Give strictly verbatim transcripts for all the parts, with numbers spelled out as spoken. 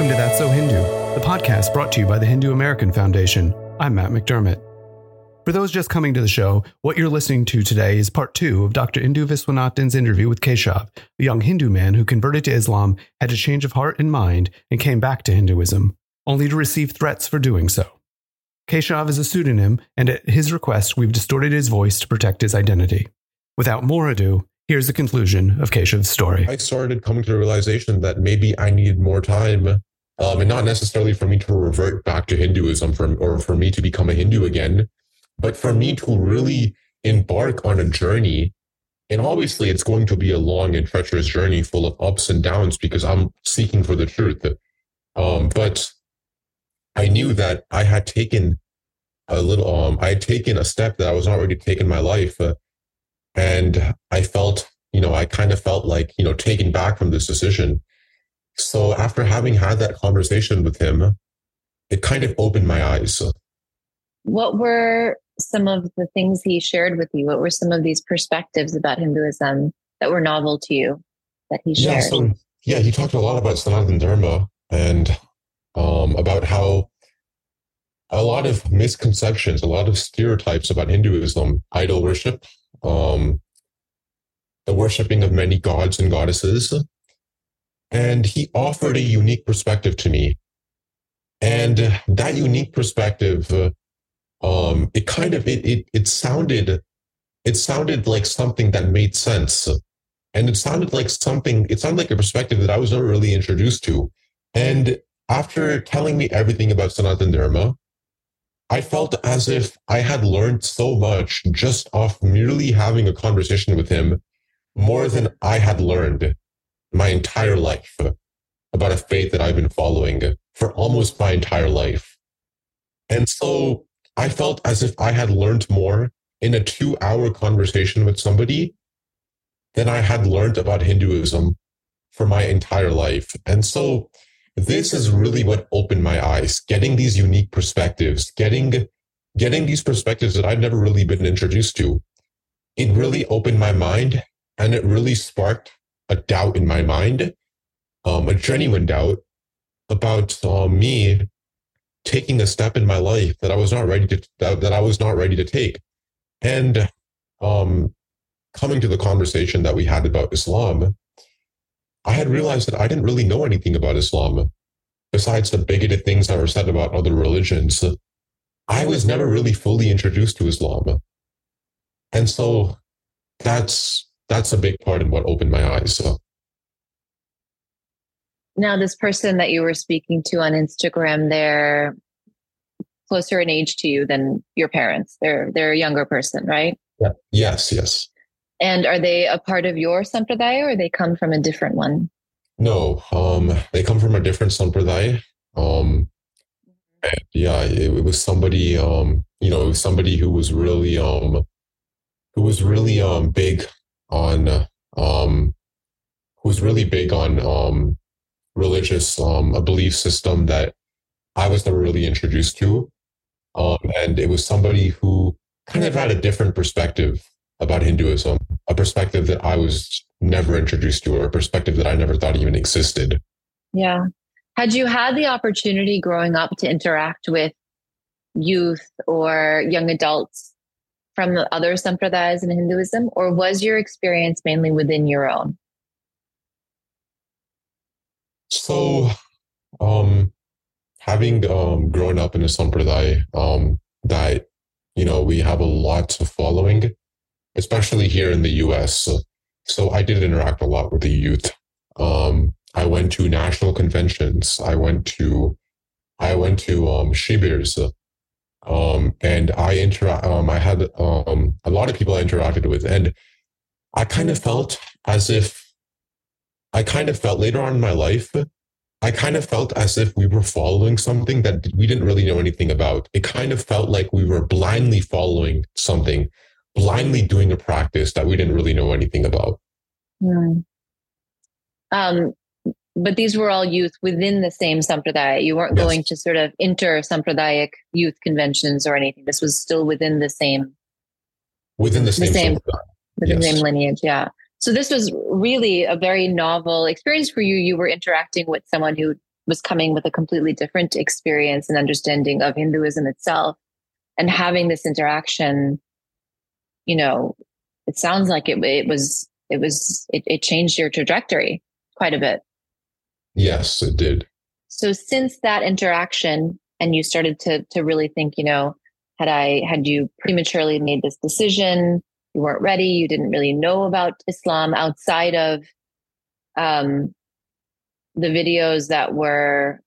Welcome to That's So Hindu, the podcast brought to you by the Hindu American Foundation. I'm Matt McDermott. For those just coming to the show, what you're listening to today is part two of Doctor Indu Viswanathan's interview with Keshav, a young Hindu man who converted to Islam, had a change of heart and mind, and came back to Hinduism, only to receive threats for doing so. Keshav is a pseudonym, and at his request, we've distorted his voice to protect his identity. Without more ado, here's the conclusion of Keshav's story. I started coming to the realization that maybe I needed more time, um, and not necessarily for me to revert back to Hinduism for, or for me to become a Hindu again, but for me to really embark on a journey. And obviously, it's going to be a long and treacherous journey full of ups and downs because I'm seeking for the truth. Um, but I knew that I had taken a little, um, I had taken a step that I was not ready to take in my life. Uh, And I felt, you know, I kind of felt like, you know, taken back from this decision. So after having had that conversation with him, it kind of opened my eyes. What were some of the things he shared with you? What were some of these perspectives about Hinduism that were novel to you that he shared? Yeah, so, yeah he talked a lot about Sanatana Dharma and um, about how a lot of misconceptions, a lot of stereotypes about Hinduism, idol worship, um the worshiping of many gods and goddesses, and he offered a unique perspective to me, and that unique perspective um it kind of it it, it sounded it sounded like something that made sense, and it sounded like something it sounded like a perspective that I was not really introduced to. And after telling me everything about Sanatana Dharma, I felt as if I had learned so much just off merely having a conversation with him, more than I had learned my entire life about a faith that I've been following for almost my entire life. And so I felt as if I had learned more in a two-hour conversation with somebody than I had learned about Hinduism for my entire life. And so this is really what opened my eyes, getting these unique perspectives, getting getting these perspectives that I've never really been introduced to. It really opened my mind, and it really sparked a doubt in my mind, um, a genuine doubt about uh, me taking a step in my life that I was not ready to that, that I was not ready to take. And um, coming to the conversation that we had about Islam, I had realized that I didn't really know anything about Islam besides the bigoted things that were said about other religions. I was never really fully introduced to Islam. And so that's that's a big part in what opened my eyes. So. Now, this person that you were speaking to on Instagram, they're closer in age to you than your parents. They're they're a younger person, right? Yeah. Yes, yes. And are they a part of your sampradaya, or they come from a different one? No, um, they come from a different sampradaya. Um, and yeah, it, it was somebody, um, you know, it was somebody who was really, um, who was really um, big on, um, who was really big on um, religious, um, a belief system that I was never really introduced to, um, and it was somebody who kind of had a different perspective about Hinduism, a perspective that I was never introduced to, or a perspective that I never thought even existed. Yeah. Had you had the opportunity growing up to interact with youth or young adults from the other sampradayas in Hinduism, or was your experience mainly within your own? So, um, having um, grown up in a sampradaya um, that, you know, we have a lot of following, especially here in the U S. So I did interact a lot with the youth. Um, I went to national conventions. I went to, I went to um, Shibirs, um, and I interact. Um, I had um, a lot of people I interacted with, and I kind of felt as if, I kind of felt later on in my life, I kind of felt as if we were following something that we didn't really know anything about. It kind of felt like we were blindly following something. blindly doing a practice that we didn't really know anything about. Mm. Um, but these were all youth within the same sampradaya. You weren't yes. going to sort of inter-sampradayic youth conventions or anything. This was still within the same... Within the same... The same, within yes. the same lineage, yeah. So this was really a very novel experience for you. You were interacting with someone who was coming with a completely different experience and understanding of Hinduism itself, and having this interaction, you know, it sounds like it, it was, it was, it, it changed your trajectory quite a bit. Yes, it did. So since that interaction, and you started to to really think, you know, had I, had you prematurely made this decision, you weren't ready, you didn't really know about Islam outside of um, the videos that were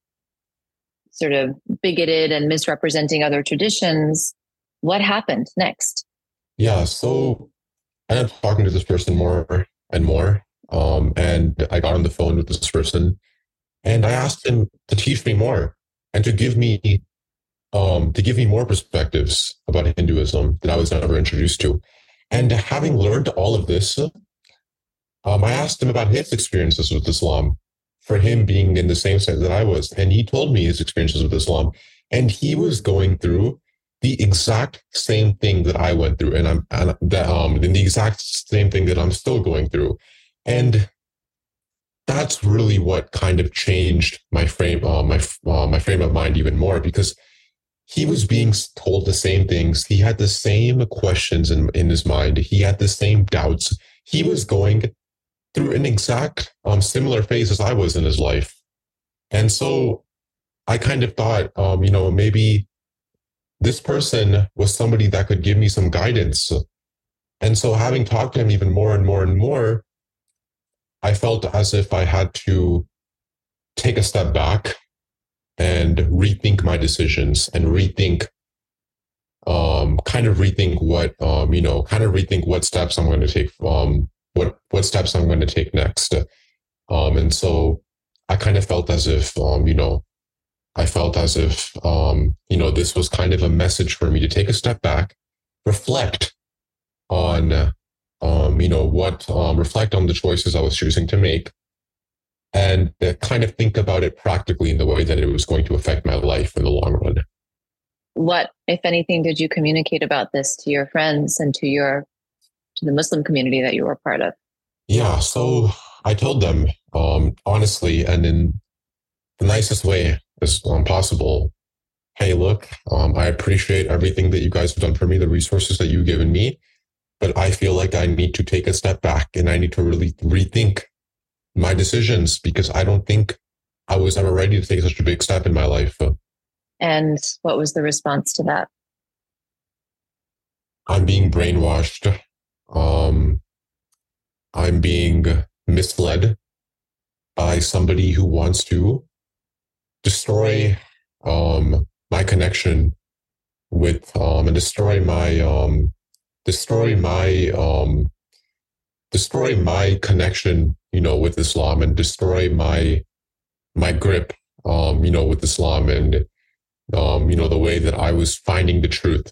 sort of bigoted and misrepresenting other traditions, what happened next? Yeah, so I ended up talking to this person more and more. Um, and I got on the phone with this person and I asked him to teach me more and to give me um, to give me more perspectives about Hinduism that I was never introduced to. And having learned all of this, um, I asked him about his experiences with Islam, for him being in the same sense that I was. And he told me his experiences with Islam, and he was going through the exact same thing that I went through. And I'm and that, um, and the exact same thing that I'm still going through. And that's really what kind of changed my frame, uh, my uh, my frame of mind even more, because he was being told the same things. He had the same questions in, in his mind. He had the same doubts. He was going through an exact um, similar phase as I was in his life. And so I kind of thought, um, you know, maybe this person was somebody that could give me some guidance. And so having talked to him even more and more and more, I felt as if I had to take a step back and rethink my decisions and rethink, um, kind of rethink what, um, you know, kind of rethink what steps I'm going to take, um, what, what steps I'm going to take next. Um, and so I kind of felt as if, um, you know, I felt as if, um, you know, this was kind of a message for me to take a step back, reflect on, Um, you know, what, um, reflect on the choices I was choosing to make, and uh, kind of think about it practically in the way that it was going to affect my life in the long run. What, if anything, did you communicate about this to your friends and to your, to the Muslim community that you were part of? Yeah. So I told them, um, honestly, and in the nicest way as um, possible, hey, look, um, I appreciate everything that you guys have done for me, the resources that you've given me. But I feel like I need to take a step back and I need to really rethink my decisions, because I don't think I was ever ready to take such a big step in my life. And what was the response to that? I'm being brainwashed. Um, I'm being misled by somebody who wants to destroy um, my connection with um, and destroy my... Um, destroy my, um, destroy my connection, you know, with Islam, and destroy my, my grip, um, you know, with Islam, and, um, you know, the way that I was finding the truth.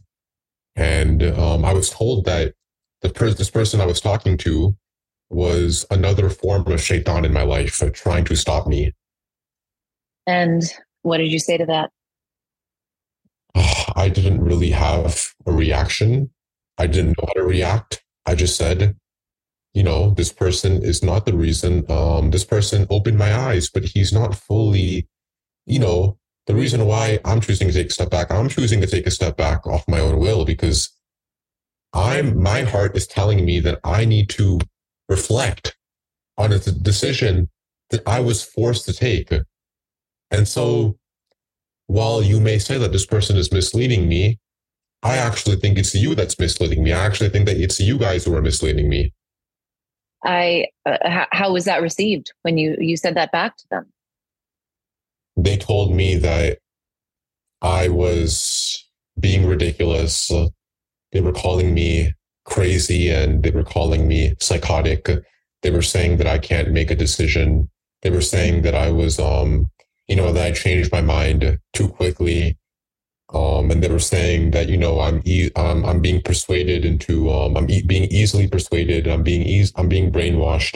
And, um, I was told that the per- this person I was talking to was another form of shaitan in my life, uh, trying to stop me. And what did you say to that? I didn't really have a reaction. I didn't know how to react. I just said, you know, this person is not the reason. Um, this person opened my eyes, but he's not fully, you know, the reason why I'm choosing to take a step back. I'm choosing to take a step back off my own will, because I'm, my heart is telling me that I need to reflect on a decision that I was forced to take. And so while you may say that this person is misleading me, I actually think it's you that's misleading me. I actually think that it's you guys who are misleading me. I, uh, how, how was that received when you, you said that back to them? They told me that I was being ridiculous. They were calling me crazy and they were calling me psychotic. They were saying that I can't make a decision. They were saying that I was, um, you know, that I changed my mind too quickly. Um, and they were saying that, you know, I'm e- I'm, I'm being persuaded into um, I'm e- being easily persuaded. I'm being e- I'm being brainwashed,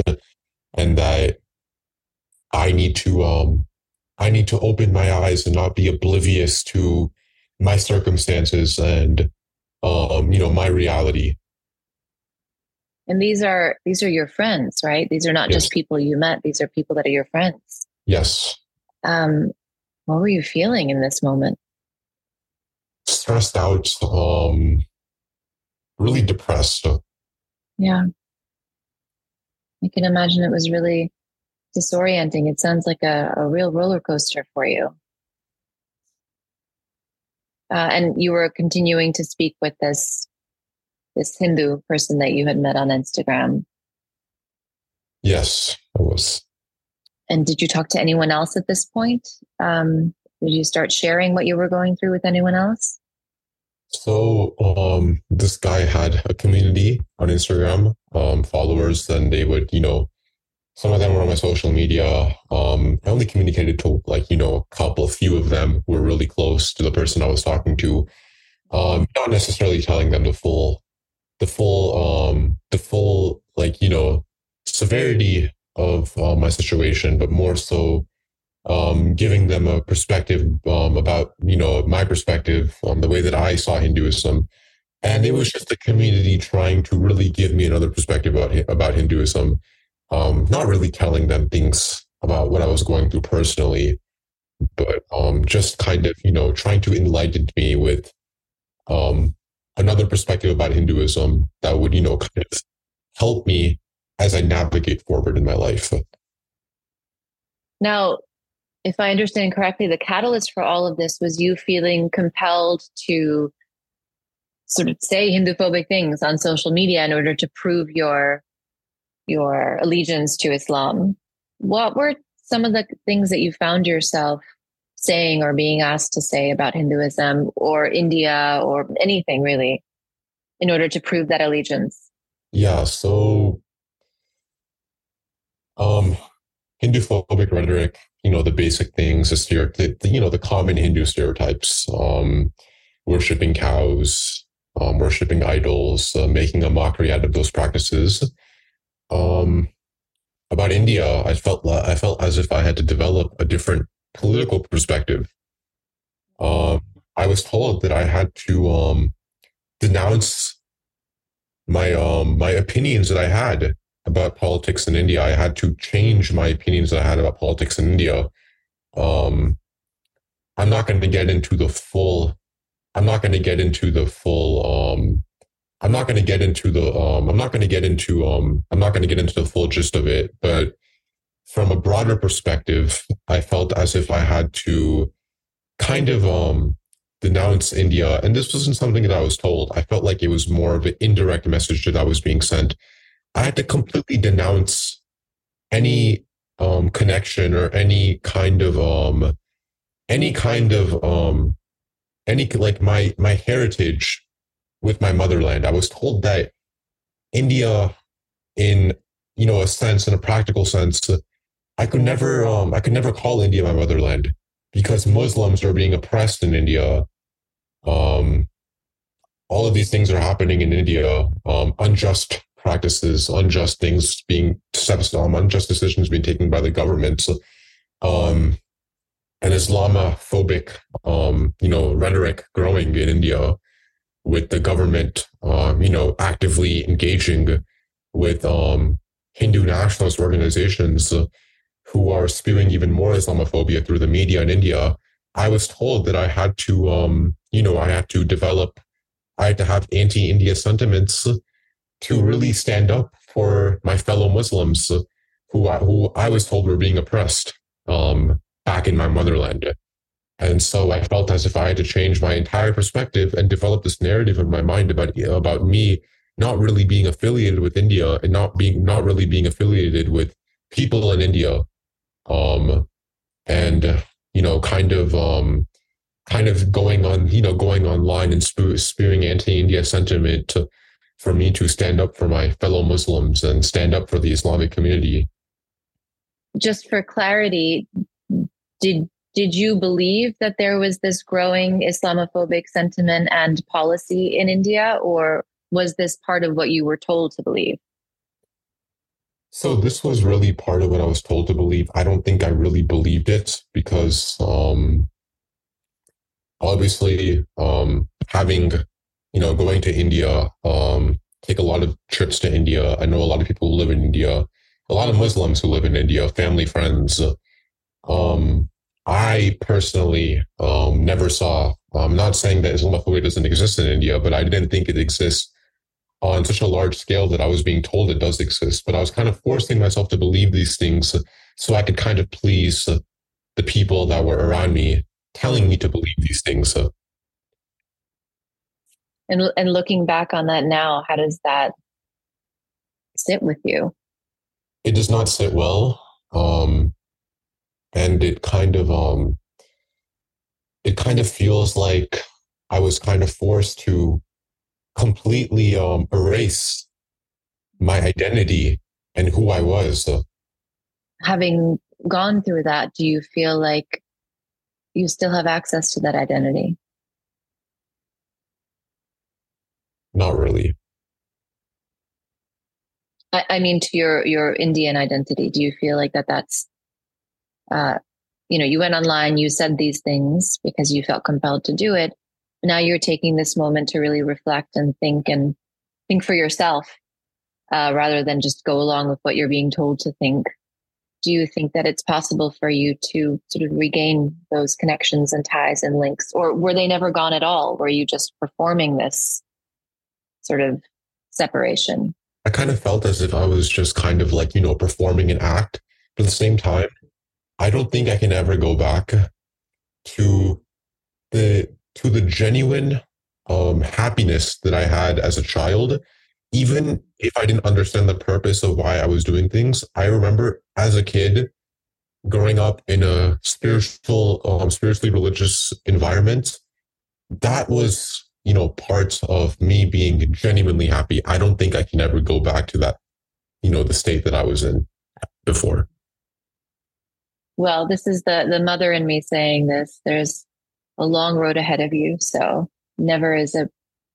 and that I need to um, I need to open my eyes and not be oblivious to my circumstances and um, you know, my reality. And these are these are your friends, right? These are not yes. just people you met. These are people that are your friends. Yes. Um, what were you feeling in this moment? Stressed out, um, really depressed. Yeah. I can imagine it was really disorienting. It sounds like a, a real roller coaster for you. Uh, and you were continuing to speak with this this Hindu person that you had met on Instagram. Yes, I was. And did you talk to anyone else at this point? Um, did you start sharing what you were going through with anyone else? So um, this guy had a community on Instagram, um, followers, and they would, you know, some of them were on my social media. Um, I only communicated to like, you know, a couple, few of them who were really close to the person I was talking to. Um, not necessarily telling them the full, the full, um, the full, like, you know, severity of uh, my situation, but more so um, giving them a perspective um, about, you know, my perspective on the way that I saw Hinduism. And it was just the community trying to really give me another perspective about, about Hinduism. Um, not really telling them things about what I was going through personally, but um, just kind of, you know, trying to enlighten me with um, another perspective about Hinduism that would, you know, kind of help me as I navigate forward in my life. Now, if I understand correctly, the catalyst for all of this was you feeling compelled to sort of say Hinduphobic things on social media in order to prove your your allegiance to Islam. What were some of the things that you found yourself saying or being asked to say about Hinduism or India or anything really in order to prove that allegiance? Yeah, so um, Hinduphobic rhetoric, you know, the basic things, the stereotype, you know, the common Hindu stereotypes, um, worshipping cows, um, worshipping idols, uh, making a mockery out of those practices. Um, about India, I felt I felt as if I had to develop a different political perspective. Um, I was told that I had to um, denounce my um, my opinions that I had about politics in India. I had to change my opinions that I had about politics in India. Um, I'm not going to get into the full. I'm not going to get into the full. Um, I'm not going to get into the, um, I'm not going to get into, um, I'm not going to get into the full gist of it, but from a broader perspective, I felt as if I had to kind of, um, denounce India. And this wasn't something that I was told. I felt like it was more of an indirect message that I was being sent. I had to completely denounce any, um, connection or any kind of, um, any kind of, um, any, like my, my heritage with my motherland. I was told that India, in, you know, a sense, in a practical sense, I could never, um, I could never call India my motherland because Muslims are being oppressed in India. Um, all of these things are happening in India. Um, unjust practices, unjust things being, um, unjust decisions being taken by the government. Um, and Islamophobic, um, you know, rhetoric growing in India, with the government, um, you know, actively engaging with um, Hindu nationalist organizations who are spewing even more Islamophobia through the media in India. I was told that I had to, um, you know, I had to develop, I had to have anti-India sentiments to really stand up for my fellow Muslims who I, who I was told were being oppressed um, back in my motherland. And so I felt as if I had to change my entire perspective and develop this narrative in my mind about about me not really being affiliated with India and not being not really being affiliated with people in India, um, and you know, kind of um, kind of going on, you know, going online and spew, spewing anti-India sentiment to, for me to stand up for my fellow Muslims and stand up for the Islamic community. Just for clarity, did. Did you believe that there was this growing Islamophobic sentiment and policy in India, or was this part of what you were told to believe? So this was really part of what I was told to believe. I don't think I really believed it because um, obviously um, having, you know, going to India, um, take a lot of trips to India. I know a lot of people who live in India, a lot of Muslims who live in India, family, friends. Um, I personally um, never saw, I'm not saying that Islamophobia doesn't exist in India, but I didn't think it exists on such a large scale that I was being told it does exist. But I was kind of forcing myself to believe these things so I could kind of please the people that were around me telling me to believe these things. And and looking back on that now, how does that sit with you? It does not sit well. Um, and it kind of, um, it kind of feels like I was kind of forced to completely um, erase my identity and who I was. Having gone through that, do you feel like you still have access to that identity? Not really. I, I mean, to your, your Indian identity, do you feel like that that's, uh, you know, you went online, you said these things because you felt compelled to do it. Now you're taking this moment to really reflect and think and think for yourself, uh, rather than just go along with what you're being told to think. Do you think that it's possible for you to sort of regain those connections and ties and links, or were they never gone at all? Were you just performing this sort of separation? I kind of felt as if I was just kind of like, you know, performing an act, but at the same time, I don't think I can ever go back to the to the genuine um, happiness that I had as a child. Even if I didn't understand the purpose of why I was doing things, I remember as a kid growing up in a spiritual, um, spiritually religious environment, that was, you know, parts of me being genuinely happy. I don't think I can ever go back to that, you know, the state that I was in before. Well, this is the, the mother in me saying this. There's a long road ahead of you. So never is a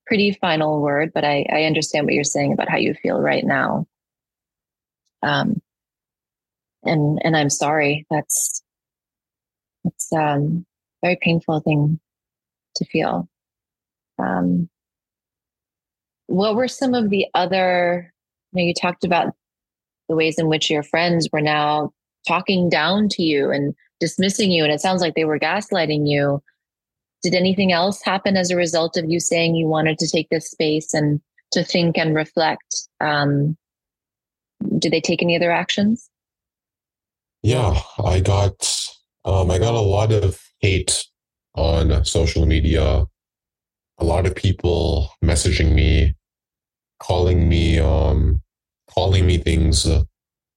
pretty final word, but I, I understand what you're saying about how you feel right now. Um, and, and I'm sorry. That's, that's um, a very painful thing to feel. Um, what were some of the other, you know, you talked about the ways in which your friends were now talking down to you and dismissing you, and it sounds like they were gaslighting you. Did anything else happen as a result of you saying you wanted to take this space and to think and reflect? Um, did they take any other actions? Yeah, I got, um, I got a lot of hate on social media. A lot of people messaging me, calling me, um, calling me things. Um,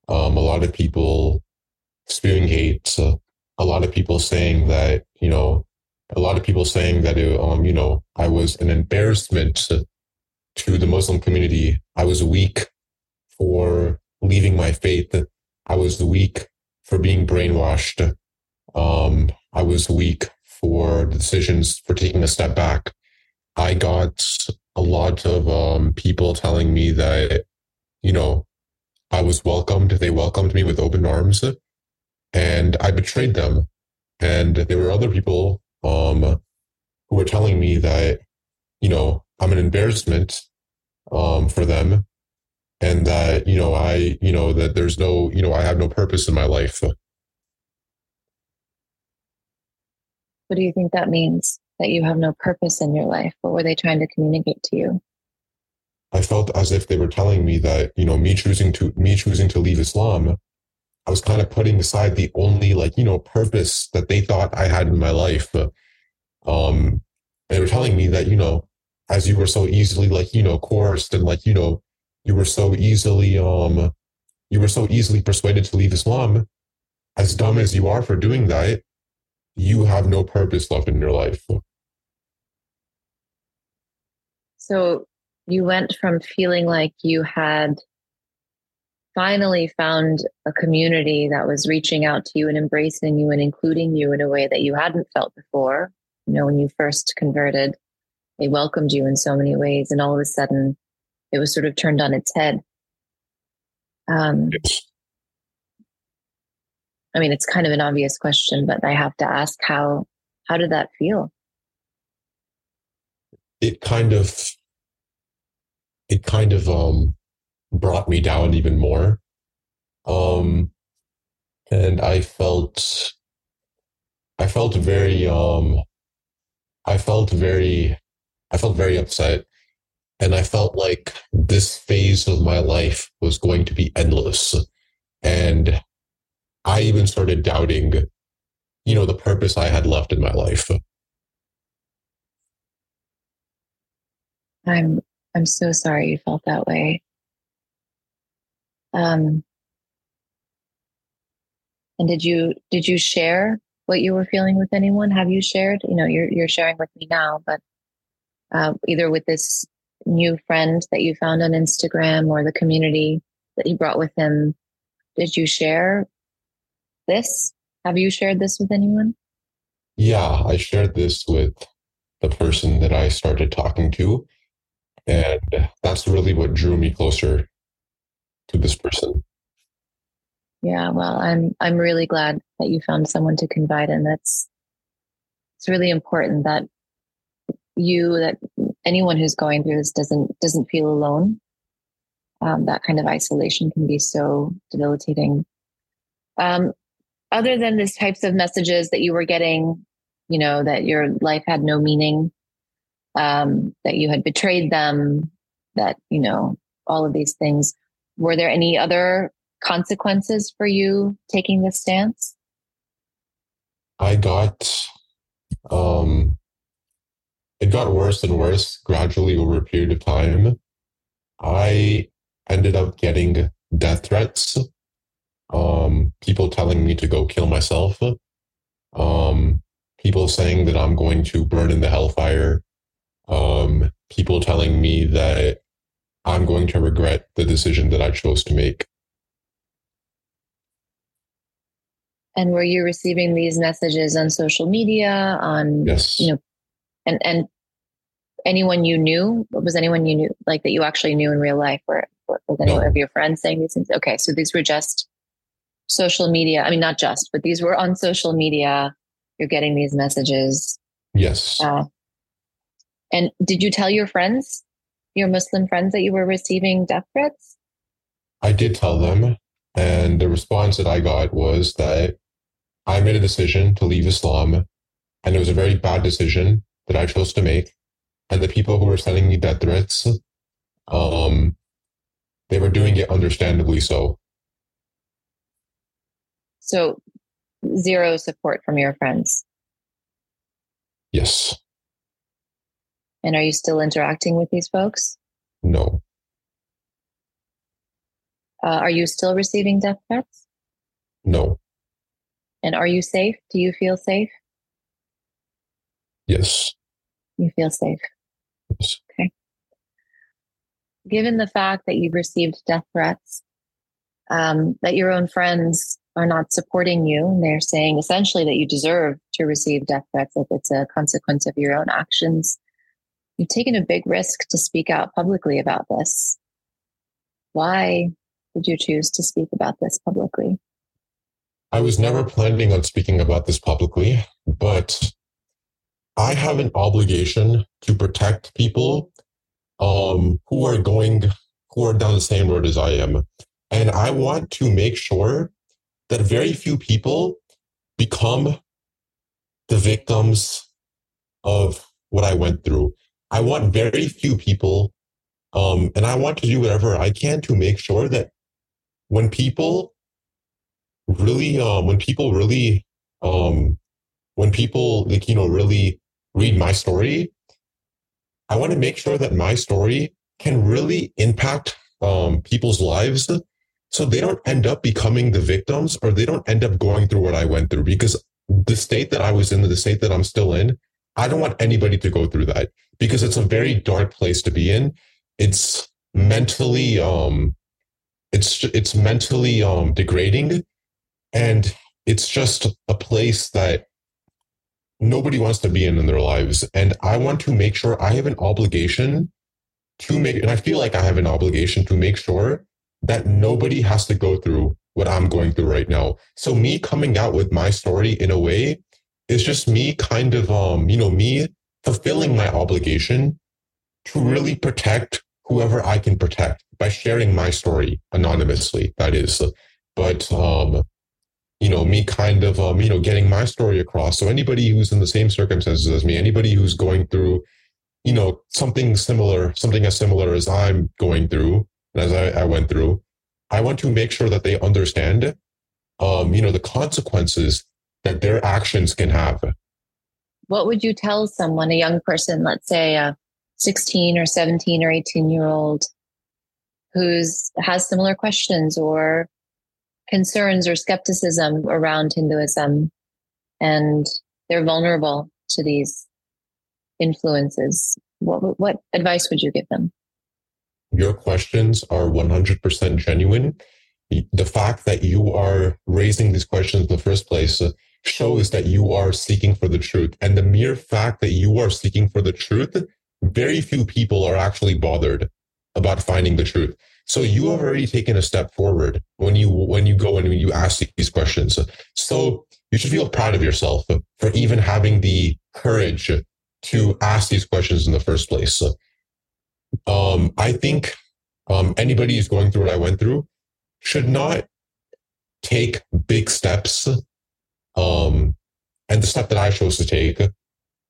a lot of people spewing hate. A lot of people saying that, you know, a lot of people saying that, it, um, you know, I was an embarrassment to, to the Muslim community. I was weak for leaving my faith. I was weak for being brainwashed. Um, I was weak for the decisions, for taking a step back. I got a lot of um, people telling me that, you know, I was welcomed. They welcomed me with open arms, and I betrayed them. And there were other people um, who were telling me that, you know, I'm an embarrassment um, for them, and that, you know, I, you know, that there's no, you know, I have no purpose in my life. What do you think that means? That you have no purpose in your life? What were they trying to communicate to you? I felt as if they were telling me that, you know, me choosing to me choosing to leave Islam, I was kind of putting aside the only, like, you know, purpose that they thought I had in my life. Um, they were telling me that, you know, as you were so easily, like, you know, coerced, and like, you know, you were so easily, um, you were so easily persuaded to leave Islam, as dumb as you are for doing that, you have no purpose left in your life. So you went from feeling like you had finally found a community that was reaching out to you and embracing you and including you in a way that you hadn't felt before. You know, when you first converted, they welcomed you in so many ways, and all of a sudden it was sort of turned on its head. Um, yes. I mean, it's kind of an obvious question, but I have to ask, how, how did that feel? It kind of, it kind of um, brought me down even more. Um, and I felt, I felt very, um, I felt very, I felt very upset. And I felt like this phase of my life was going to be endless. And I even started doubting, you know, the purpose I had left in my life. I'm, I'm so sorry you felt that way. Um, and did you, did you share what you were feeling with anyone? Have you shared? You know, you're, you're sharing with me now, but uh, either with this new friend that you found on Instagram or the community that you brought with him, did you share this? Have you shared this with anyone? Yeah, I shared this with the person that I started talking to. And that's really what drew me closer to this person. Yeah, well, I'm I'm really glad that you found someone to confide in. That's it's really important that you, that anyone who's going through this doesn't doesn't feel alone. Um, that kind of isolation can be so debilitating. Um, other than these types of messages that you were getting, you know, that your life had no meaning, um, that you had betrayed them, that, you know, all of these things, were there any other consequences for you taking this stance? I got, um, it got worse and worse gradually over a period of time. I ended up getting death threats, um, people telling me to go kill myself, um, people saying that I'm going to burn in the hellfire, um, people telling me that I'm going to regret the decision that I chose to make. And were you receiving these messages on social media, on, yes. you know, and, and anyone you knew? Was anyone you knew, like that you actually knew in real life? Or was anyone no. of your friends saying these things? Okay. So these were just social media. I mean, not just, but these were on social media. You're getting these messages. Yes. Uh, and did you tell your friends, your Muslim friends, that you were receiving death threats? I did tell them. And the response that I got was that I made a decision to leave Islam, and it was a very bad decision that I chose to make. And the people who were sending me death threats, um, they were doing it understandably so. So zero support from your friends? Yes. And are you still interacting with these folks? No. Uh, are you still receiving death threats? No. And are you safe? Do you feel safe? Yes. You feel safe? Yes. Okay. Given the fact that you've received death threats, um, that your own friends are not supporting you, and they're saying essentially that you deserve to receive death threats if it's a consequence of your own actions, you've taken a big risk to speak out publicly about this. Why did you choose to speak about this publicly? I was never planning on speaking about this publicly, but I have an obligation to protect people um, who are going, who are down the same road as I am. And I want to make sure that very few people become the victims of what I went through. I want very few people, um, and I want to do whatever I can to make sure that when people really, um, when people really, um, when people, like, you know, really read my story, I want to make sure that my story can really impact um, people's lives, so they don't end up becoming the victims, or they don't end up going through what I went through. Because the state that I was in, the state that I'm still in, I don't want anybody to go through that, because it's a very dark place to be in. It's mentally, um, it's it's mentally um, degrading, and it's just a place that nobody wants to be in in their lives. And I want to make sure I have an obligation to make, and I feel like I have an obligation to make sure that nobody has to go through what I'm going through right now. So me coming out with my story in a way, it's just me kind of, um, you know, me fulfilling my obligation to really protect whoever I can protect by sharing my story anonymously, that is. But, um, you know, me kind of, um, you know, getting my story across. So anybody who's in the same circumstances as me, anybody who's going through, you know, something similar, something as similar as I'm going through, and as I, I went through, I want to make sure that they understand, um, you know, the consequences that their actions can have. What would you tell someone, a young person, let's say a sixteen or seventeen or eighteen year old who's has similar questions or concerns or skepticism around Hinduism, and they're vulnerable to these influences? What, what advice would you give them? Your questions are one hundred percent genuine. The fact that you are raising these questions in the first place shows that you are seeking for the truth. And the mere fact that you are seeking for the truth, very few people are actually bothered about finding the truth. So you have already taken a step forward when you when you go and when you ask these questions. So you should feel proud of yourself for even having the courage to ask these questions in the first place. Um, I think um, anybody who's going through what I went through should not take big steps, um, and the step that I chose to take,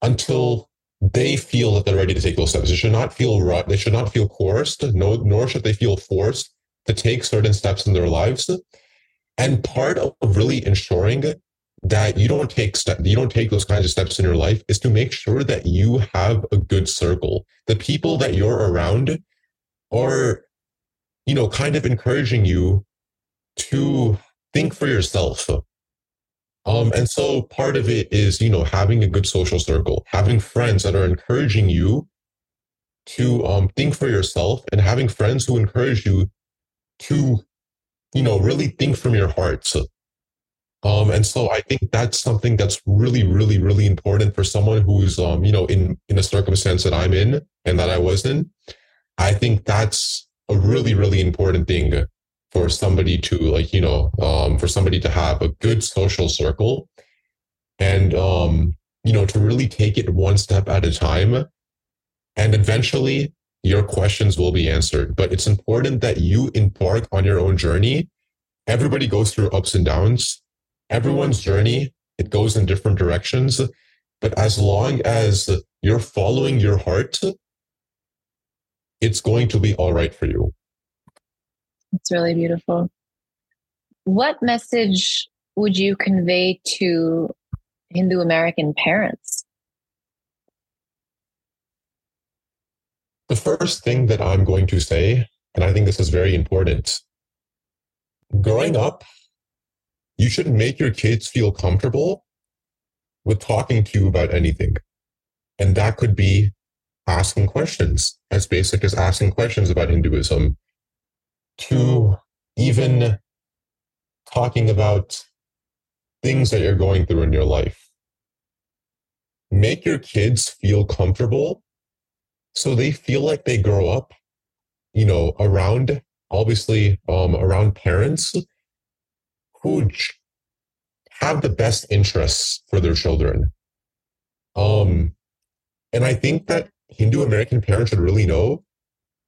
until they feel that they're ready to take those steps. They should not feel right. They should not feel coerced. No, nor should they feel forced to take certain steps in their lives. And part of really ensuring that you don't take step, you don't take those kinds of steps in your life is to make sure that you have a good circle. The people that you're around are, you know, kind of encouraging you to think for yourself. Um, and so part of it is, you know, having a good social circle, having friends that are encouraging you to um, think for yourself, and having friends who encourage you to, you know, really think from your heart. So, um, and so I think that's something that's really, really, really important for someone who's, um, you know, in, in a circumstance that I'm in and that I was in. I think that's a really, really important thing for somebody to, like, you know, um, for somebody to have a good social circle, and, um, you know, to really take it one step at a time. And eventually your questions will be answered. But it's important that you embark on your own journey. Everybody goes through ups and downs. Everyone's journey, it goes in different directions. But as long as you're following your heart, it's going to be all right for you. It's really beautiful. What message would you convey to Hindu American parents? The first thing that I'm going to say, and I think this is very important, growing up, you should make your kids feel comfortable with talking to you about anything. And that could be asking questions, as basic as asking questions about Hinduism, to even talking about things that you're going through in your life. Make your kids feel comfortable so they feel like they grow up, you know, around, obviously, um, around parents who have the best interests for their children. Um, and I think that Hindu American parents should really know,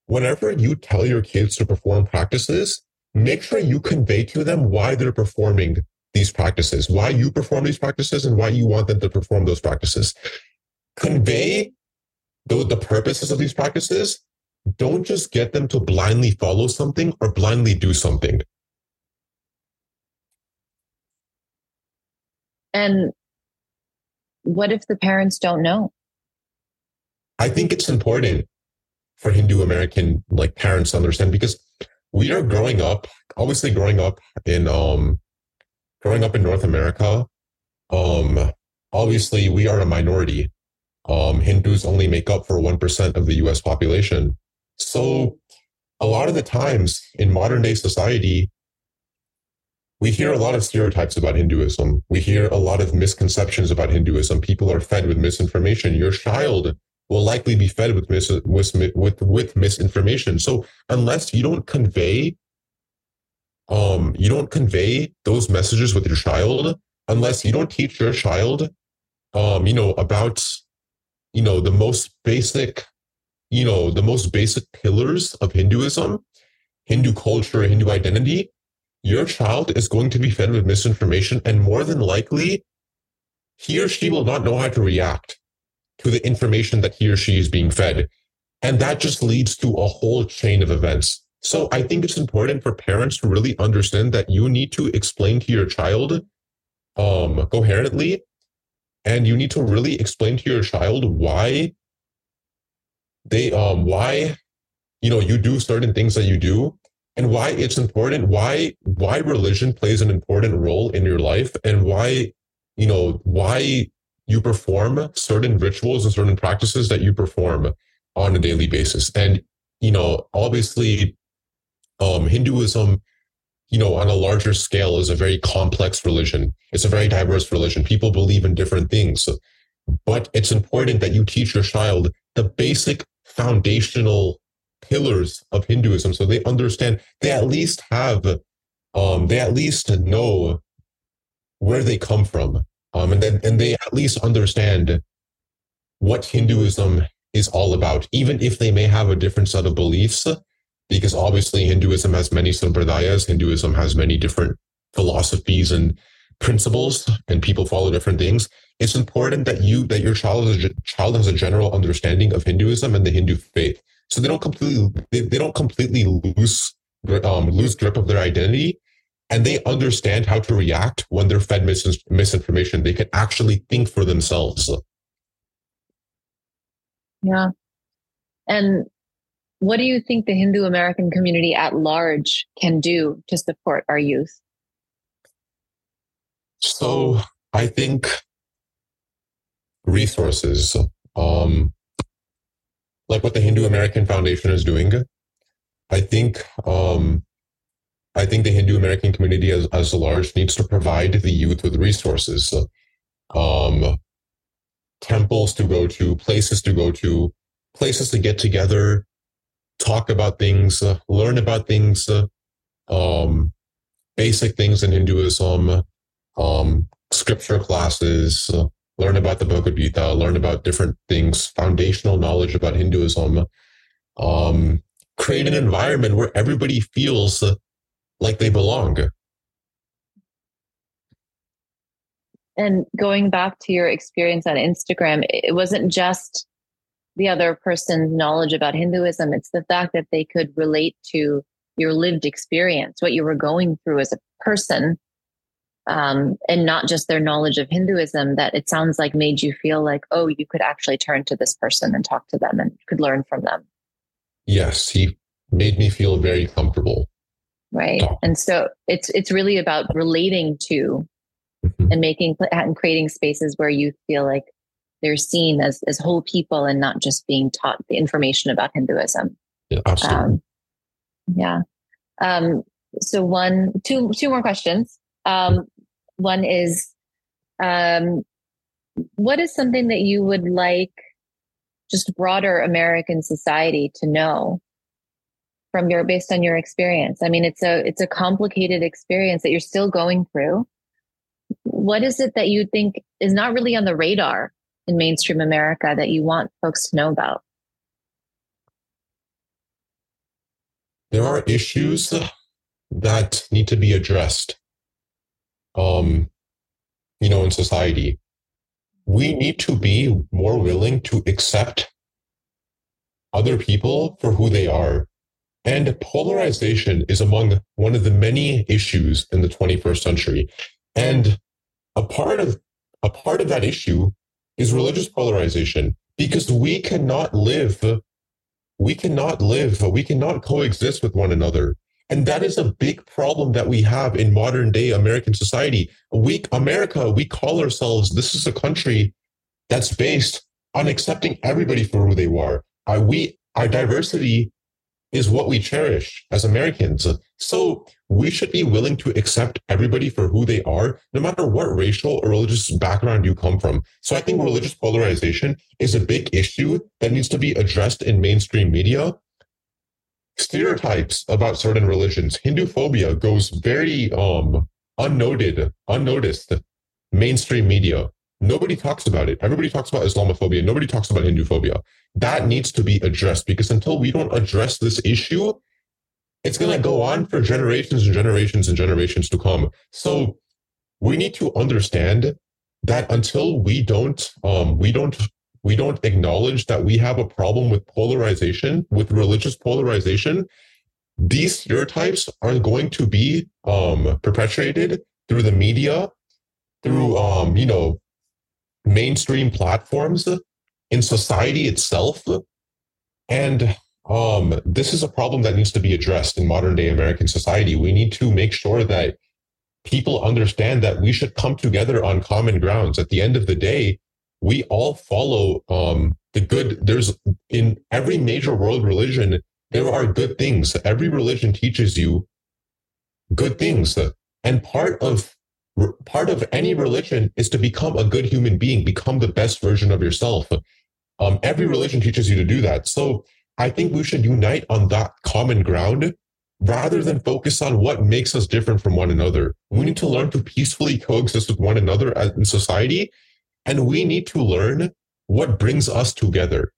whenever you tell your kids to perform practices, make sure you convey to them why they're performing these practices, why you perform these practices, and why you want them to perform those practices. Convey the, the purposes of these practices. Don't just get them to blindly follow something or blindly do something. And what if the parents don't know? I think it's important for Hindu American, like, parents to understand, because we are growing up, obviously growing up in, um, growing up in North America. Um, obviously we are a minority. Um, Hindus only make up for one percent of the U S population. So a lot of the times in modern day society, we hear a lot of stereotypes about Hinduism. We hear a lot of misconceptions about Hinduism. People are fed with misinformation. Your child will likely be fed with, mis- with with with misinformation. So unless you don't convey, um, you don't convey those messages with your child, unless you don't teach your child, um, you know, about, you know, the most basic, you know, the most basic pillars of Hinduism, Hindu culture, Hindu identity, your child is going to be fed with misinformation, and more than likely, he or she will not know how to react to the information that he or she is being fed. And that just leads to a whole chain of events. So I think it's important for parents to really understand that you need to explain to your child um, coherently, and you need to really explain to your child why they, um, why, you know, you do certain things that you do, and why it's important, why, why religion plays an important role in your life, and why, you know, why you perform certain rituals and certain practices that you perform on a daily basis. And, you know, obviously, um, Hinduism, you know, on a larger scale is a very complex religion. It's a very diverse religion. People believe in different things, but it's important that you teach your child the basic foundational pillars of Hinduism, so they understand, they at least have, um, they at least know where they come from, um, and then, and they at least understand what Hinduism is all about, even if they may have a different set of beliefs, because obviously Hinduism has many sampradayas, Hinduism has many different philosophies and principles, and people follow different things. It's important that you, that your child has a, child has a general understanding of Hinduism and the Hindu faith, so they don't completely they, they don't completely lose um, lose grip of their identity, and they understand how to react when they're fed mis- misinformation. They can actually think for themselves. Yeah. And what do you think the Hindu American community at large can do to support our youth? So I think resources, um, like what the Hindu American Foundation is doing. I think um, I think the Hindu American community as, as a large needs to provide the youth with resources. Um, temples to go to, places to go to, places to get together, talk about things, uh, learn about things, uh, um, basic things in Hinduism, um, scripture classes, uh, learn about the Bhagavad Gita, learn about different things, foundational knowledge about Hinduism, um, create an environment where everybody feels like they belong. And going back to your experience on Instagram, it wasn't just the other person's knowledge about Hinduism. It's the fact that they could relate to your lived experience, what you were going through as a person, um, and not just their knowledge of Hinduism, that it sounds like made you feel like, oh, you could actually turn to this person and talk to them and could learn from them. Yes, he made me feel very comfortable. Right. Talk. And so it's it's really about relating to and making and creating spaces where you feel like they're seen as, as whole people and not just being taught the information about Hinduism. Yeah, absolutely. Um, yeah. Um, so one, two, two more questions. Um, one is, um, what is something that you would like just broader American society to know from your, based on your experience? I mean, it's a, it's a complicated experience that you're still going through. What is it that you think is not really on the radar in mainstream America that you want folks to know about? There are issues that need to be addressed, um, you know, in society. We need to be more willing to accept other people for who they are. And polarization is among one of the many issues in the twenty-first century. And a part of a part of that issue is religious polarization, because we cannot live, we cannot live, we cannot coexist with one another. And that is a big problem that we have in modern day American society. We, America, we call ourselves, this is a country that's based on accepting everybody for who they are. Our, we, our diversity is what we cherish as Americans. So we should be willing to accept everybody for who they are, no matter what racial or religious background you come from. So I think religious polarization is a big issue that needs to be addressed in mainstream media. Stereotypes about certain religions, Hinduphobia goes very um, unnoted, unnoticed, mainstream media. Nobody talks about it. Everybody talks about Islamophobia. Nobody talks about Hinduphobia. That needs to be addressed, because until we don't address this issue, It's going to go on for generations and generations and generations to come. So we need to understand that until we don't, um, we don't, we don't acknowledge that we have a problem with polarization, with religious polarization, these stereotypes are going to be um, perpetuated through the media, through um, you know, mainstream platforms, in society itself, and um, this is a problem that needs to be addressed in modern day American society. We need to make sure that people understand that we should come together on common grounds. At the end of the day, we all follow um, the good. There's in every major world religion, there are good things. Every religion teaches you good things. And part of part of any religion is to become a good human being, become the best version of yourself. Um, every religion teaches you to do that. So I think we should unite on that common ground rather than focus on what makes us different from one another. We need to learn to peacefully coexist with one another in society, and we need to learn what brings us together.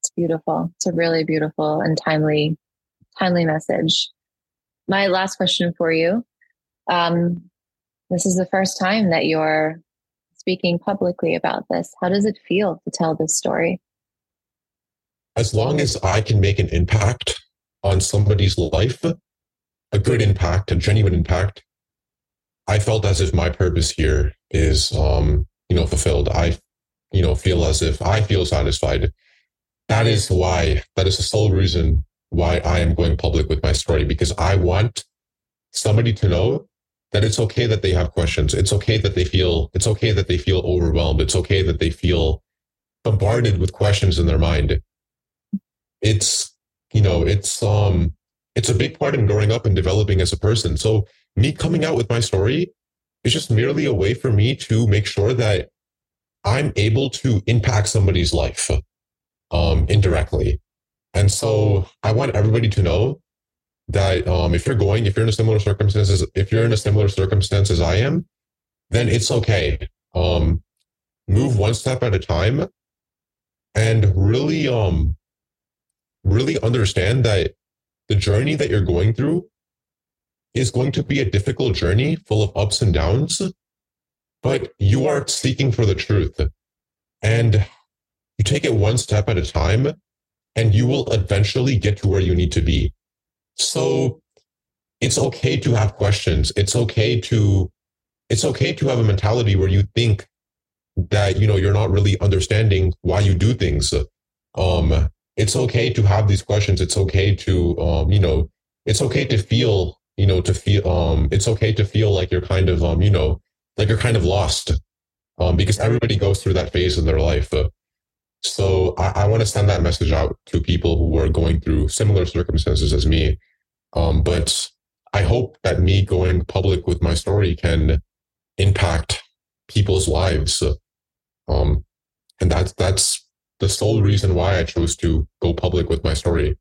It's beautiful. It's a really beautiful and timely, timely message. My last question for you. Um, this is the first time that you're speaking publicly about this. How does it feel to tell this story? As long as I can make an impact on somebody's life, a good impact, a genuine impact, I felt as if my purpose here is, um, you know, fulfilled. I, you know, feel as if I feel satisfied. That is why, that is the sole reason why I am going public with my story, because I want somebody to know that it's okay that they have questions. It's okay that they feel, it's okay that they feel overwhelmed. It's okay that they feel bombarded with questions in their mind. It's, you know, it's, um, it's a big part in growing up and developing as a person. So me coming out with my story is just merely a way for me to make sure that I'm able to impact somebody's life um, indirectly. And so I want everybody to know that um, if you're going, if you're in a similar circumstances, if you're in a similar circumstance as I am, then it's okay. Um, move one step at a time, and really, um, really understand that the journey that you're going through is going to be a difficult journey, full of ups and downs. But you are seeking for the truth, and you take it one step at a time, and you will eventually get to where you need to be. So it's okay to have questions. It's okay to, it's okay to have a mentality where you think that, you know, you're not really understanding why you do things. Um, it's okay to have these questions. It's okay to, um, you know, it's okay to feel, you know, to feel, um, it's okay to feel like you're kind of, um, you know, like you're kind of lost, um, because everybody goes through that phase in their life. So I, I want to send that message out to people who are going through similar circumstances as me. Um, but I hope that me going public with my story can impact people's lives. Um, and that's, that's the sole reason why I chose to go public with my story.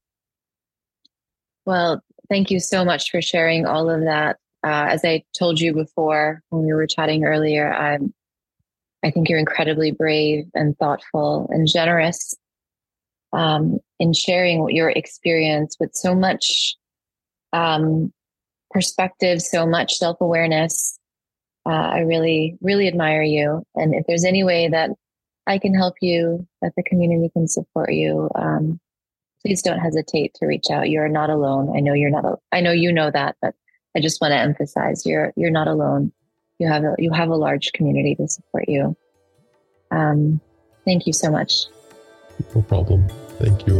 Well, thank you so much for sharing all of that. Uh, as I told you before, when we were chatting earlier, I'm I think you're incredibly brave and thoughtful and generous um, in sharing your experience with so much um, perspective, so much self-awareness. Uh, I really, really admire you. And if there's any way that I can help you, that the community can support you, um, please don't hesitate to reach out. You're not alone. I know you're not. I know you know that, but I just want to emphasize you're you're not alone. You have a, you have a large community to support you. Um, thank you so much. No problem. Thank you.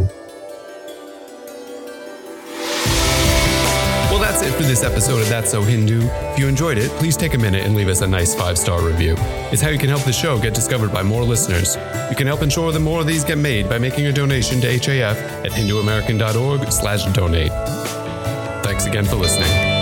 Well, that's it for this episode of That's So Hindu. If you enjoyed it, please take a minute and leave us a nice five-star review. It's how you can help the show get discovered by more listeners. You can help ensure that more of these get made by making a donation to H A F at hinduamerican dot org slash donate. Thanks again for listening.